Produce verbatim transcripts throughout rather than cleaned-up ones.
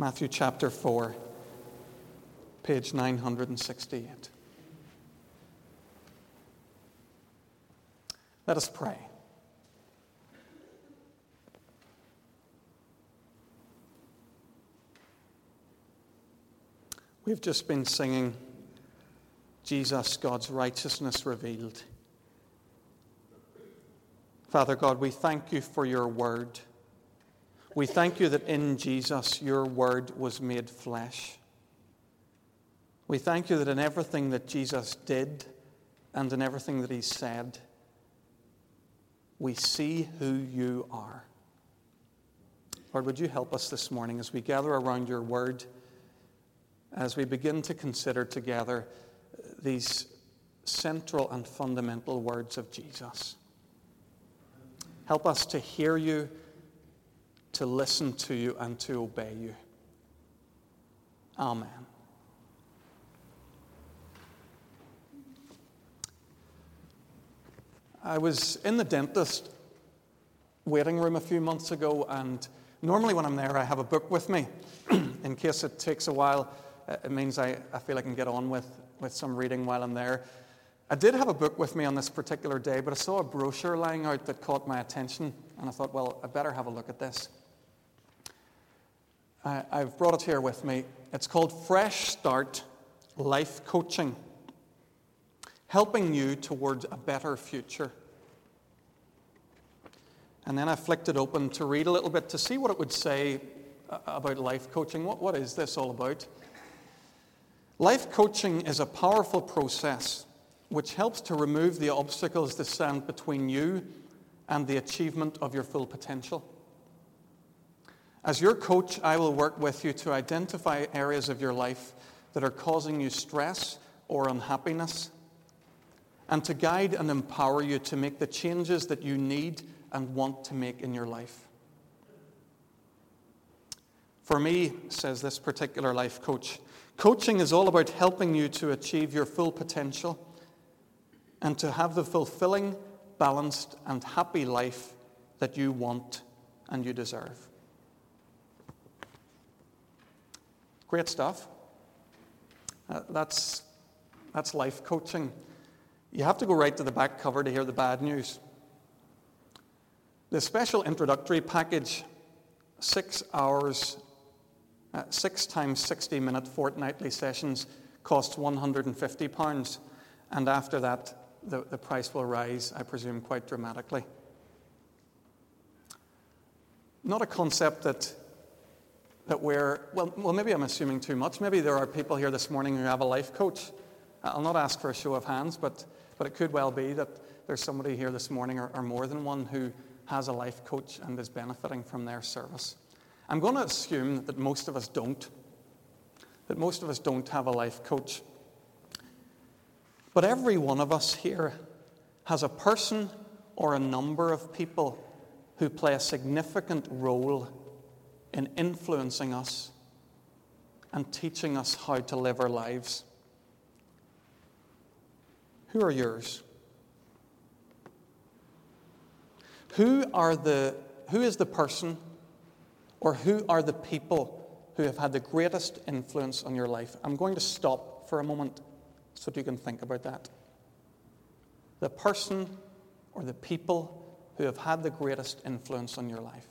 Matthew chapter four, page nine hundred sixty-eight. Let us pray. We've just been singing Jesus, God's righteousness revealed. Father God, we thank you for your word. We thank you that in Jesus your word was made flesh. We thank you that in everything that Jesus did and in everything that he said, we see who you are. Lord, would you help us this morning as we gather around your word, as we begin to consider together these central and fundamental words of Jesus. Help us to hear you, to listen to you, and to obey you. Amen. I was in the dentist waiting room a few months ago, and normally when I'm there, I have a book with me in case it takes a while. It means I, I feel I can get on with, with some reading while I'm there. I did have a book with me on this particular day, but I saw a brochure lying out that caught my attention, and I thought, well, I better have a look at this. I, I've brought it here with me. It's called Fresh Start Life Coaching, helping you toward a better future. And then I flicked it open to read a little bit to see what it would say about life coaching. What, what is this all about? Life coaching is a powerful process which helps to remove the obstacles that stand between you and the achievement of your full potential. As your coach, I will work with you to identify areas of your life that are causing you stress or unhappiness, and to guide and empower you to make the changes that you need and want to make in your life. For me, says this particular life coach, coaching is all about helping you to achieve your full potential and to have the fulfilling, balanced, and happy life that you want and you deserve. Great stuff. Uh, that's, that's life coaching. You have to go right to the back cover to hear the bad news. The special introductory package, six hours Uh, six times sixty-minute fortnightly sessions, costs one hundred fifty pounds, and after that, the, the price will rise, I presume, quite dramatically. Not a concept that that we're, well, well, maybe I'm assuming too much. Maybe there are people here this morning who have a life coach. I'll not ask for a show of hands, but, but it could well be that there's somebody here this morning or, or more than one who has a life coach and is benefiting from their service. I'm going to assume that most of us don't, that most of us don't have a life coach. But every one of us here has a person or a number of people who play a significant role in influencing us and teaching us how to live our lives. Who are yours? Who are the, who is the person or who are the people who have had the greatest influence on your life? I'm going to stop for a moment so that you can think about that. The person or the people who have had the greatest influence on your life.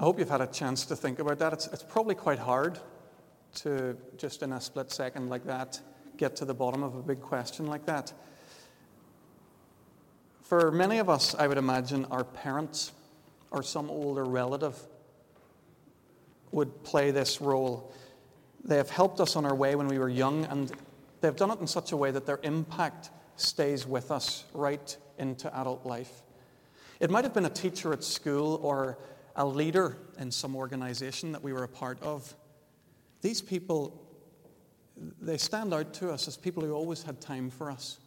I hope you've had a chance to think about that. It's, it's probably quite hard to, just in a split second like that, get to the bottom of a big question like that. For many of us, I would imagine our parents or some older relative would play this role. They have helped us on our way when we were young, and they've done it in such a way that their impact stays with us right into adult life. It might have been a teacher at school or a leader in some organization that we were a part of. These people, they stand out to us as people who always had time for us,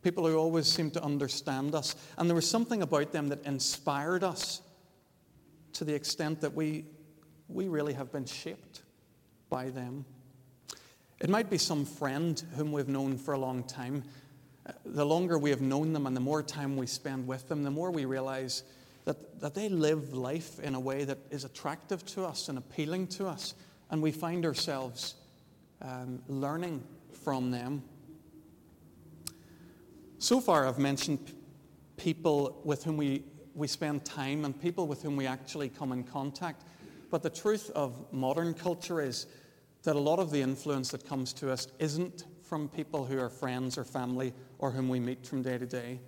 people who always seemed to understand us. And there was something about them that inspired us to the extent that we we really have been shaped by them. It might be some friend whom we've known for a long time. The longer we have known them and the more time we spend with them, the more we realize that, that they live life in a way that is attractive to us and appealing to us, and we find ourselves um, learning from them. So far, I've mentioned people with whom we, we spend time and people with whom we actually come in contact. But the truth of modern culture is that a lot of the influence that comes to us isn't from people who are friends or family or whom we meet from day to day.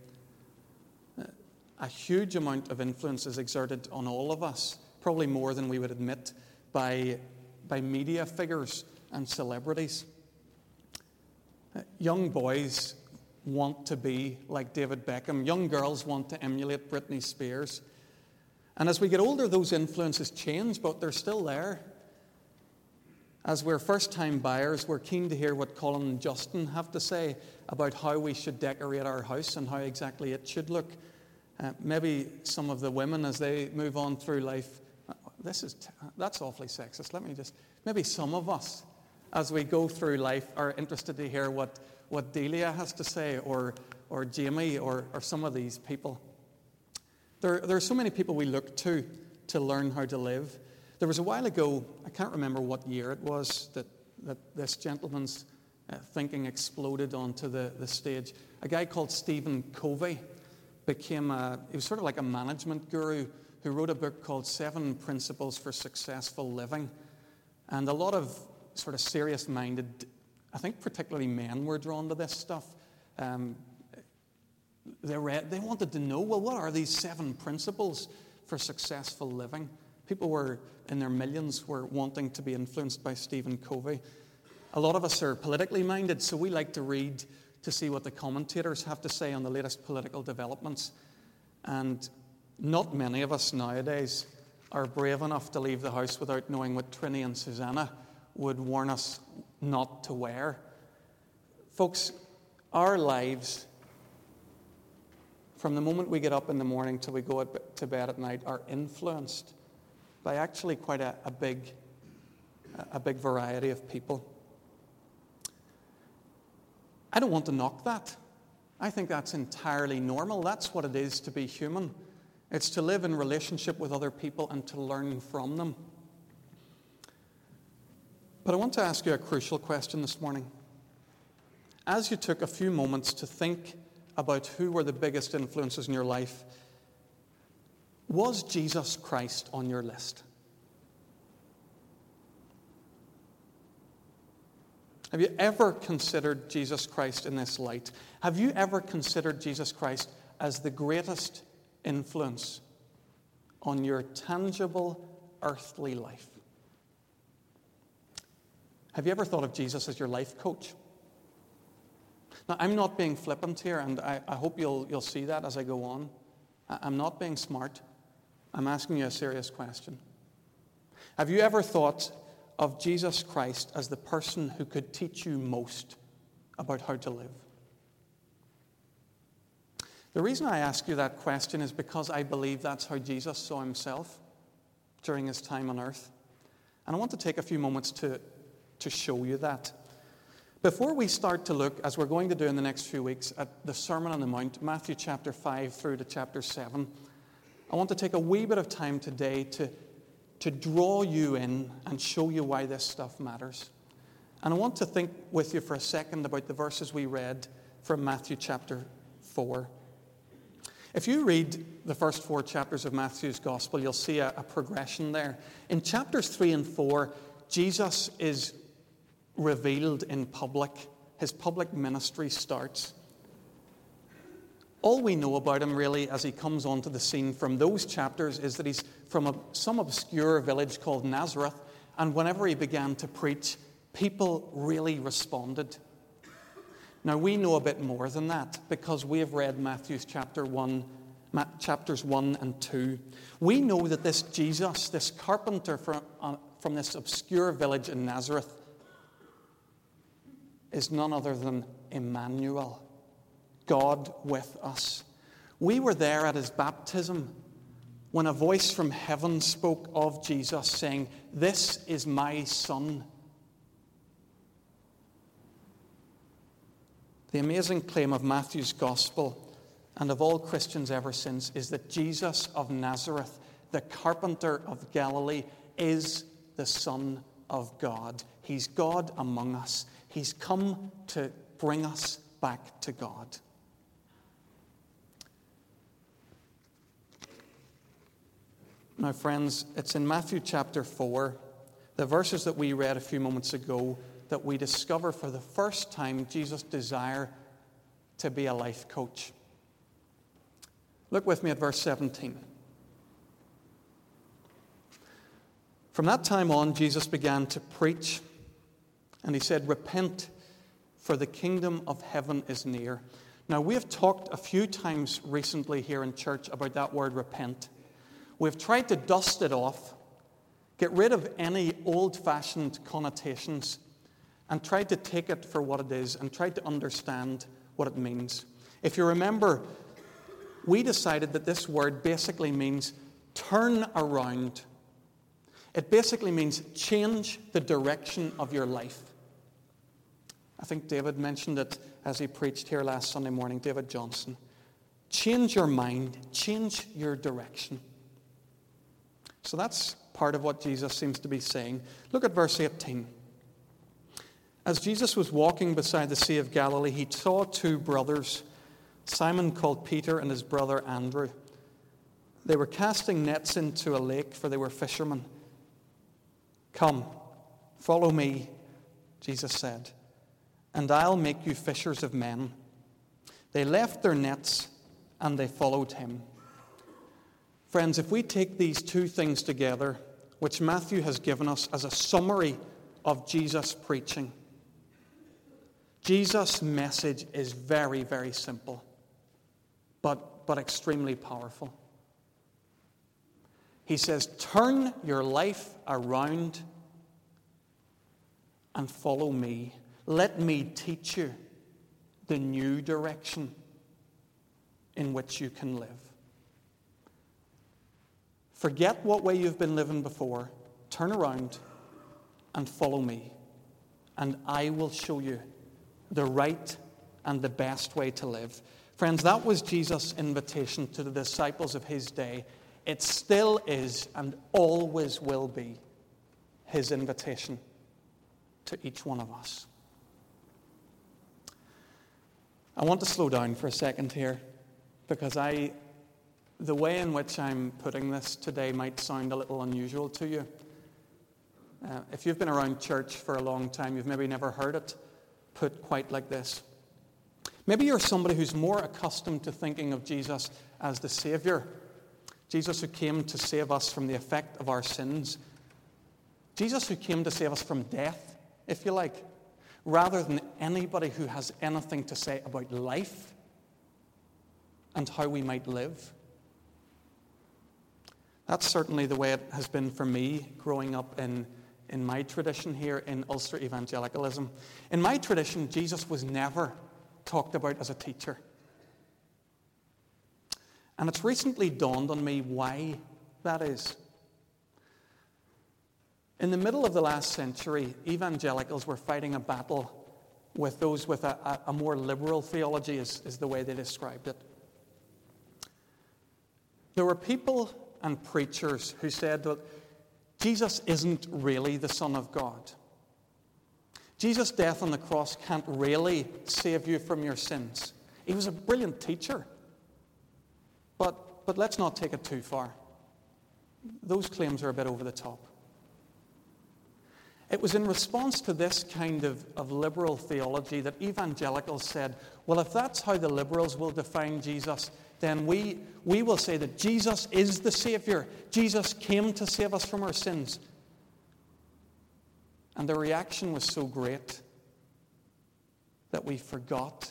A huge amount of influence is exerted on all of us, probably more than we would admit, by, by media figures and celebrities. Uh, young boys want to be like David Beckham. Young girls want to emulate Britney Spears. And as we get older, those influences change, but they're still there. As we're first-time buyers, we're keen to hear what Colin and Justin have to say about how we should decorate our house and how exactly it should look. Uh, maybe some of the women, as they move on through life, this is t- that's awfully sexist. Let me just. Maybe some of us, as we go through life, are interested to hear what, what Delia has to say, or or Jamie, or or some of these people. There, there are so many people we look to to learn how to live. There was a while ago, I can't remember what year it was, that, that this gentleman's uh, thinking exploded onto the, the stage. A guy called Stephen Covey became a, he was sort of like a management guru who wrote a book called Seven Principles for Successful Living. And a lot of sort of serious-minded, I think particularly men, were drawn to this stuff. Um, they read, they wanted to know, well, what are these seven principles for successful living? People were, in their millions, were wanting to be influenced by Stephen Covey. A lot of us are politically minded, so we like to read to see what the commentators have to say on the latest political developments. And not many of us nowadays are brave enough to leave the house without knowing what Trinny and Susannah would warn us not to wear. Folks, our lives, from the moment we get up in the morning till we go to bed at night, are influenced by actually quite a, a big a big variety of people. I don't want to knock that. I think that's entirely normal. That's what it is to be human. It's to live in relationship with other people and to learn from them. But I want to ask you a crucial question this morning. As you took a few moments to think about who were the biggest influences in your life, was Jesus Christ on your list? Have you ever considered Jesus Christ in this light? Have you ever considered Jesus Christ as the greatest influence on your tangible earthly life? Have you ever thought of Jesus as your life coach? Now, I'm not being flippant here, and I, I hope you'll, you'll see that as I go on. I, I'm not being smart. I'm asking you a serious question. Have you ever thought of Jesus Christ as the person who could teach you most about how to live? The reason I ask you that question is because I believe that's how Jesus saw himself during his time on earth. And I want to take a few moments to, to show you that. Before we start to look, as we're going to do in the next few weeks, at the Sermon on the Mount, Matthew chapter five through to chapter seven, I want to take a wee bit of time today to, to draw you in and show you why this stuff matters. And I want to think with you for a second about the verses we read from Matthew chapter four. If you read the first four chapters of Matthew's Gospel, you'll see a, a progression there. In chapters three and four, Jesus is revealed in public. His public ministry starts. All we know about him, really, as he comes onto the scene from those chapters, is that he's from a, some obscure village called Nazareth, and whenever he began to preach, people really responded. Now, we know a bit more than that, because we have read Matthew's chapter one, chapters one and two. We know that this Jesus, this carpenter from, uh, from this obscure village in Nazareth, is none other than Emmanuel, God with us. We were there at his baptism when a voice from heaven spoke of Jesus, saying, "This is my Son." The amazing claim of Matthew's Gospel and of all Christians ever since is that Jesus of Nazareth, the carpenter of Galilee, is the Son of God. He's God among us. He's come to bring us back to God. Now, friends, it's in Matthew chapter four, the verses that we read a few moments ago, that we discover for the first time Jesus' desire to be a life coach. Look with me at verse seventeen. From that time on, Jesus began to preach, and he said, "Repent, for the kingdom of heaven is near." Now, we have talked a few times recently here in church about that word repent. We've tried to dust it off, get rid of any old-fashioned connotations, and tried to take it for what it is and tried to understand what it means. If you remember, we decided that this word basically means turn around. It basically means change the direction of your life. I think David mentioned it as he preached here last Sunday morning, David Johnson. Change your mind, change your direction. So that's part of what Jesus seems to be saying. Look at verse eighteen. As Jesus was walking beside the Sea of Galilee, he saw two brothers, Simon called Peter and his brother Andrew. They were casting nets into a lake, for they were fishermen. "Come, follow me," Jesus said, "and I'll make you fishers of men." They left their nets and they followed him. Friends, if we take these two things together, which Matthew has given us as a summary of Jesus' preaching, Jesus' message is very, very simple, but, but extremely powerful. He says, turn your life around and follow me. Let me teach you the new direction in which you can live. Forget what way you've been living before. Turn around and follow me, and I will show you the right and the best way to live. Friends, that was Jesus' invitation to the disciples of his day. It still is and always will be his invitation to each one of us. I want to slow down for a second here, because I, the way in which I'm putting this today might sound a little unusual to you. Uh, if you've been around church for a long time, you've maybe never heard it put quite like this. Maybe you're somebody who's more accustomed to thinking of Jesus as the Savior, Jesus who came to save us from the effect of our sins, Jesus who came to save us from death, if you like, rather than anybody who has anything to say about life and how we might live. That's certainly the way it has been for me growing up in in my tradition here in Ulster evangelicalism. In my tradition, Jesus was never talked about as a teacher. And it's recently dawned on me why that is. In the middle of the last century, evangelicals were fighting a battle with those with a, a more liberal theology, is, is the way they described it. There were people and preachers who said that Jesus isn't really the Son of God. Jesus' death on the cross can't really save you from your sins. He was a brilliant teacher. But, but let's not take it too far. Those claims are a bit over the top. It was in response to this kind of, of liberal theology that evangelicals said, well, if that's how the liberals will define Jesus, then we, we will say that Jesus is the Savior. Jesus came to save us from our sins. And the reaction was so great that we forgot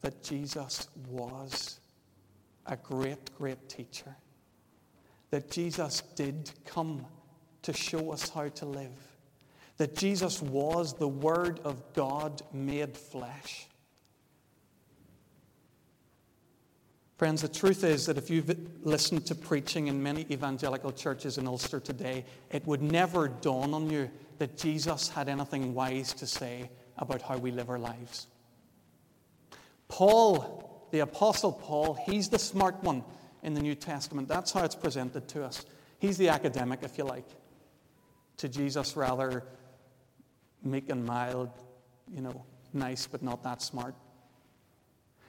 that Jesus was a great, great teacher. That Jesus did come to show us how to live. That Jesus was the Word of God made flesh. Friends, the truth is that if you've listened to preaching in many evangelical churches in Ulster today, it would never dawn on you that Jesus had anything wise to say about how we live our lives. Paul, the Apostle Paul, he's the smart one in the New Testament. That's how it's presented to us. He's the academic, if you like. To Jesus, rather meek and mild, you know, nice but not that smart.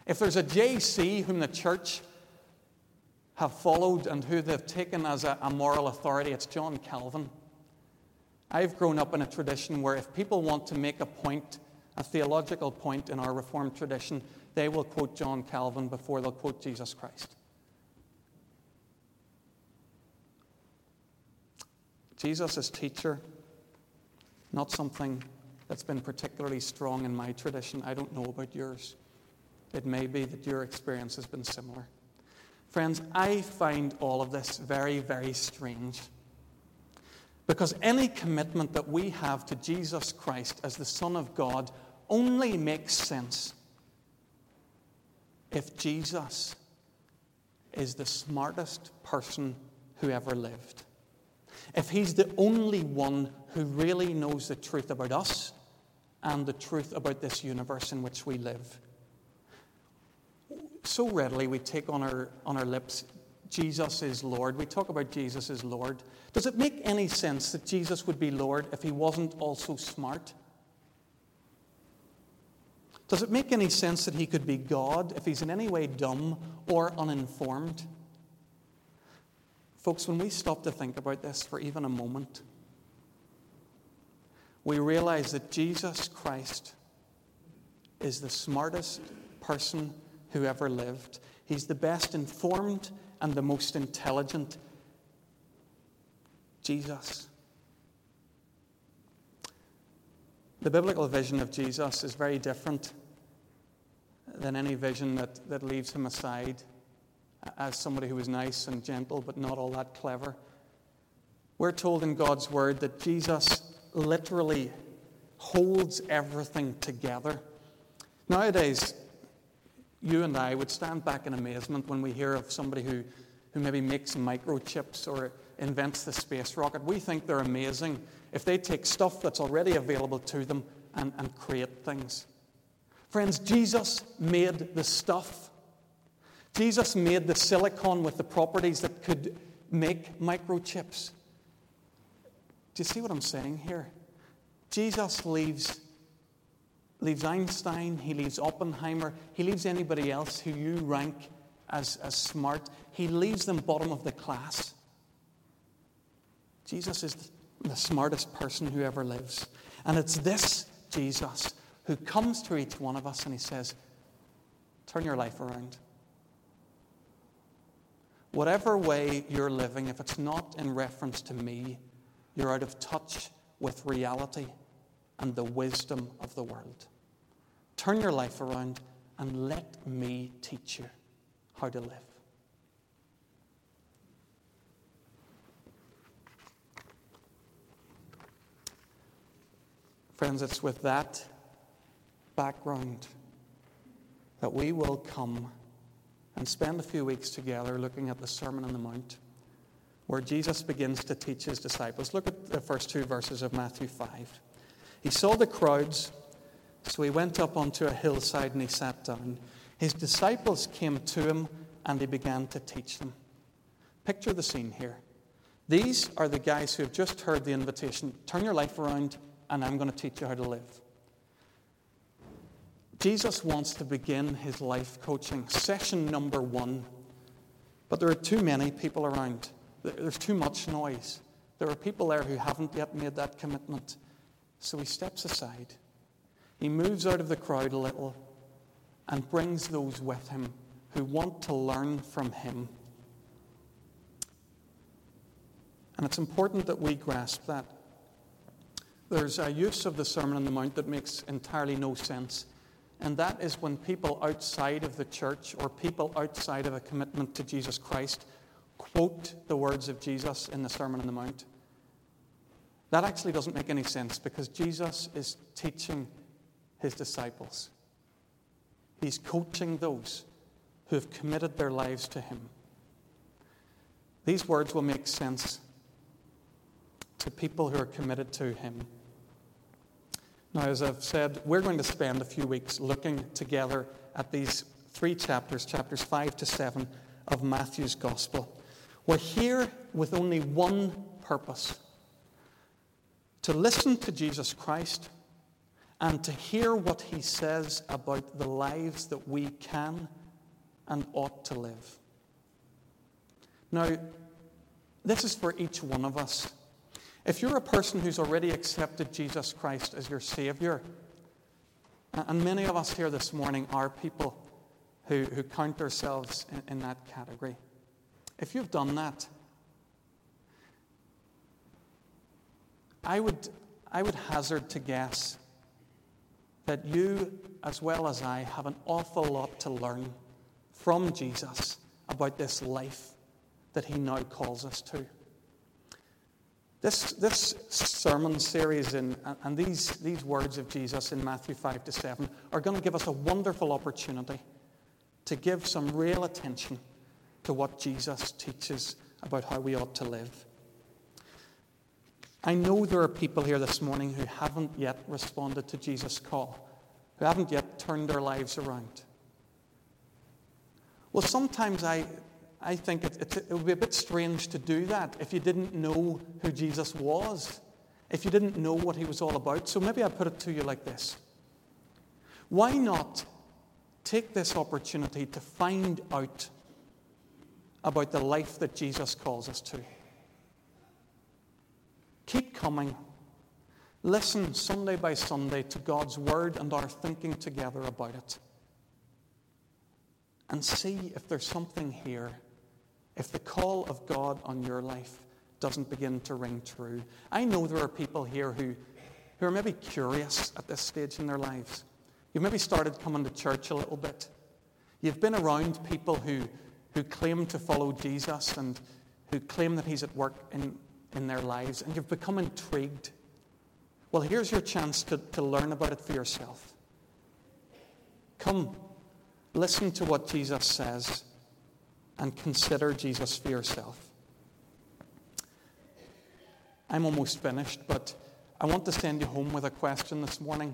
If there's a J C whom the church have followed and who they've taken as a, a moral authority, it's John Calvin. I've grown up in a tradition where if people want to make a point, a theological point in our Reformed tradition, they will quote John Calvin before they'll quote Jesus Christ. Jesus is teacher, not something that's been particularly strong in my tradition. I don't know about yours. It may be that your experience has been similar. Friends, I find all of this very, very strange. Because any commitment that we have to Jesus Christ as the Son of God only makes sense if Jesus is the smartest person who ever lived. If he's the only one who really knows the truth about us and the truth about this universe in which we live. So readily we take on our, on our lips, Jesus is Lord. We talk about Jesus is Lord. Does it make any sense that Jesus would be Lord if he wasn't also smart? Does it make any sense that he could be God if he's in any way dumb or uninformed? Folks, when we stop to think about this for even a moment, we realize that Jesus Christ is the smartest person who ever lived. He's the best informed and the most intelligent. Jesus. The biblical vision of Jesus is very different than any vision that, that leaves him aside as somebody who was nice and gentle, but not all that clever. We're told in God's Word that Jesus literally holds everything together. Nowadays, you and I would stand back in amazement when we hear of somebody who, who maybe makes microchips or invents the space rocket. We think they're amazing if they take stuff that's already available to them and, and create things. Friends, Jesus made the stuff. Jesus made the silicon with the properties that could make microchips. Do you see what I'm saying here? Jesus leaves, leaves Einstein, he leaves Oppenheimer, he leaves anybody else who you rank as, as smart. He leaves them bottom of the class. Jesus is the smartest person who ever lives. And it's this Jesus who comes to each one of us and he says, turn your life around. Whatever way you're living, if it's not in reference to me, you're out of touch with reality and the wisdom of the world. Turn your life around and let me teach you how to live. Friends, it's with that background that we will come and spend a few weeks together looking at the Sermon on the Mount, where Jesus begins to teach his disciples. Look at the first two verses of Matthew five. He saw the crowds, so he went up onto a hillside and he sat down. His disciples came to him and he began to teach them. Picture the scene here. These are the guys who have just heard the invitation. Turn your life around and I'm going to teach you how to live. Jesus wants to begin his life coaching, session number one. But there are too many people around. There's too much noise. There are people there who haven't yet made that commitment. So he steps aside. He moves out of the crowd a little and brings those with him who want to learn from him. And it's important that we grasp that. There's a use of the Sermon on the Mount that makes entirely no sense. And that is when people outside of the church or people outside of a commitment to Jesus Christ quote the words of Jesus in the Sermon on the Mount. That actually doesn't make any sense because Jesus is teaching his disciples. He's coaching those who have committed their lives to him. These words will make sense to people who are committed to him. Now, as I've said, we're going to spend a few weeks looking together at these three chapters, chapters five to seven of Matthew's Gospel. We're here with only one purpose: to listen to Jesus Christ and to hear what he says about the lives that we can and ought to live. Now, this is for each one of us. If you're a person who's already accepted Jesus Christ as your Savior, and many of us here this morning are people who, who count ourselves in, in that category. If you've done that, I would, I would hazard to guess that you, as well as I, have an awful lot to learn from Jesus about this life that he now calls us to. This, this sermon series in, and these, these words of Jesus in Matthew five to seven are going to give us a wonderful opportunity to give some real attention to what Jesus teaches about how we ought to live. I know there are people here this morning who haven't yet responded to Jesus' call, who haven't yet turned their lives around. Well, sometimes I, I think it, it, it would be a bit strange to do that if you didn't know who Jesus was, if you didn't know what he was all about. So maybe I put it to you like this. Why not take this opportunity to find out about the life that Jesus calls us to? Keep coming. Listen Sunday by Sunday to God's Word and our thinking together about it. And see if there's something here, if the call of God on your life doesn't begin to ring true. I know there are people here who, who are maybe curious at this stage in their lives. You've maybe started coming to church a little bit. You've been around people who, who claim to follow Jesus and who claim that he's at work in in their lives, and you've become intrigued. Well, here's your chance to, to learn about it for yourself. Come, listen to what Jesus says, and consider Jesus for yourself. I'm almost finished, but I want to send you home with a question this morning.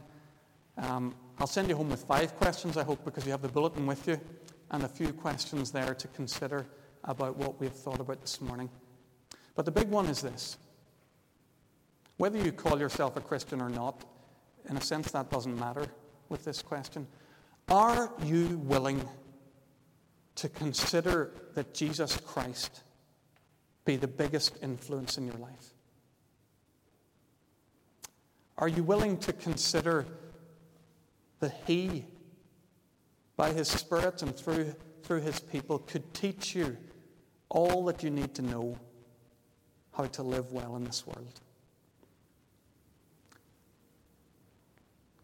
Um, I'll send you home with five questions, I hope, because you have the bulletin with you, and a few questions there to consider about what we've thought about this morning. But the big one is this. Whether you call yourself a Christian or not, in a sense that doesn't matter with this question. Are you willing to consider that Jesus Christ be the biggest influence in your life? Are you willing to consider that he, by his Spirit and through, through his people, could teach you all that you need to know how to live well in this world?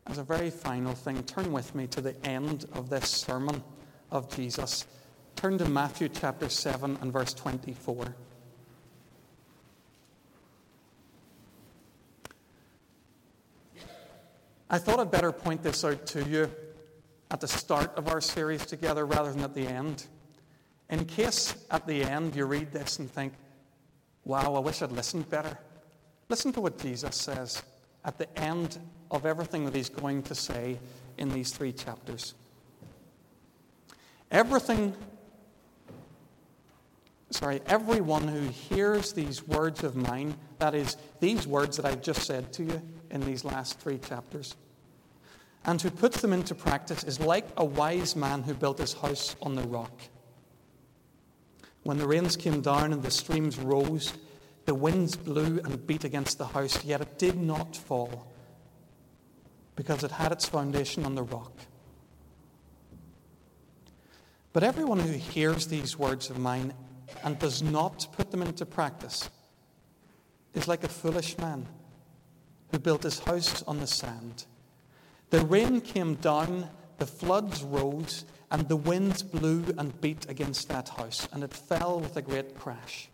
As a very final thing, turn with me to the end of this sermon of Jesus. Turn to Matthew chapter seven and verse twenty-four. I thought I'd better point this out to you at the start of our series together rather than at the end, in case at the end you read this and think, wow, I wish I'd listened better. Listen to what Jesus says at the end of everything that he's going to say in these three chapters. Everything, sorry, everyone who hears these words of mine, that is, these words that I've just said to you in these last three chapters, and who puts them into practice is like a wise man who built his house on the rock. When the rains came down and the streams rose, the winds blew and beat against the house, yet it did not fall, because it had its foundation on the rock. But everyone who hears these words of mine and does not put them into practice is like a foolish man who built his house on the sand. The rain came down, the floods rose, and the winds blew and beat against that house, and it fell with a great crash.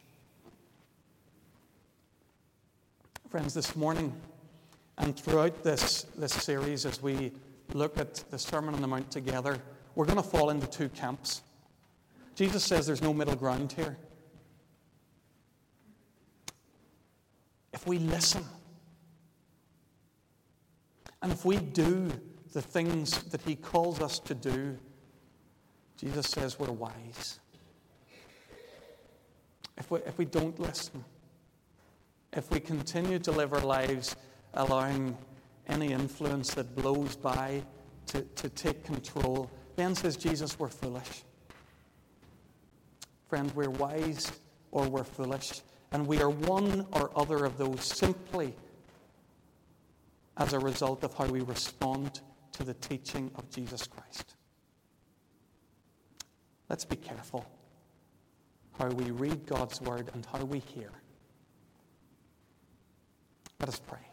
Friends, this morning and throughout this, this series, as we look at the Sermon on the Mount together, we're going to fall into two camps. Jesus says there's no middle ground here. If we listen, and if we do the things that he calls us to do, Jesus says we're wise. If we, if we don't listen, if we continue to live our lives allowing any influence that blows by to, to take control, then says Jesus, we're foolish. Friend, we're wise or we're foolish, and we are one or other of those simply as a result of how we respond to the teaching of Jesus Christ. Let's be careful how we read God's word and how we hear. Let us pray.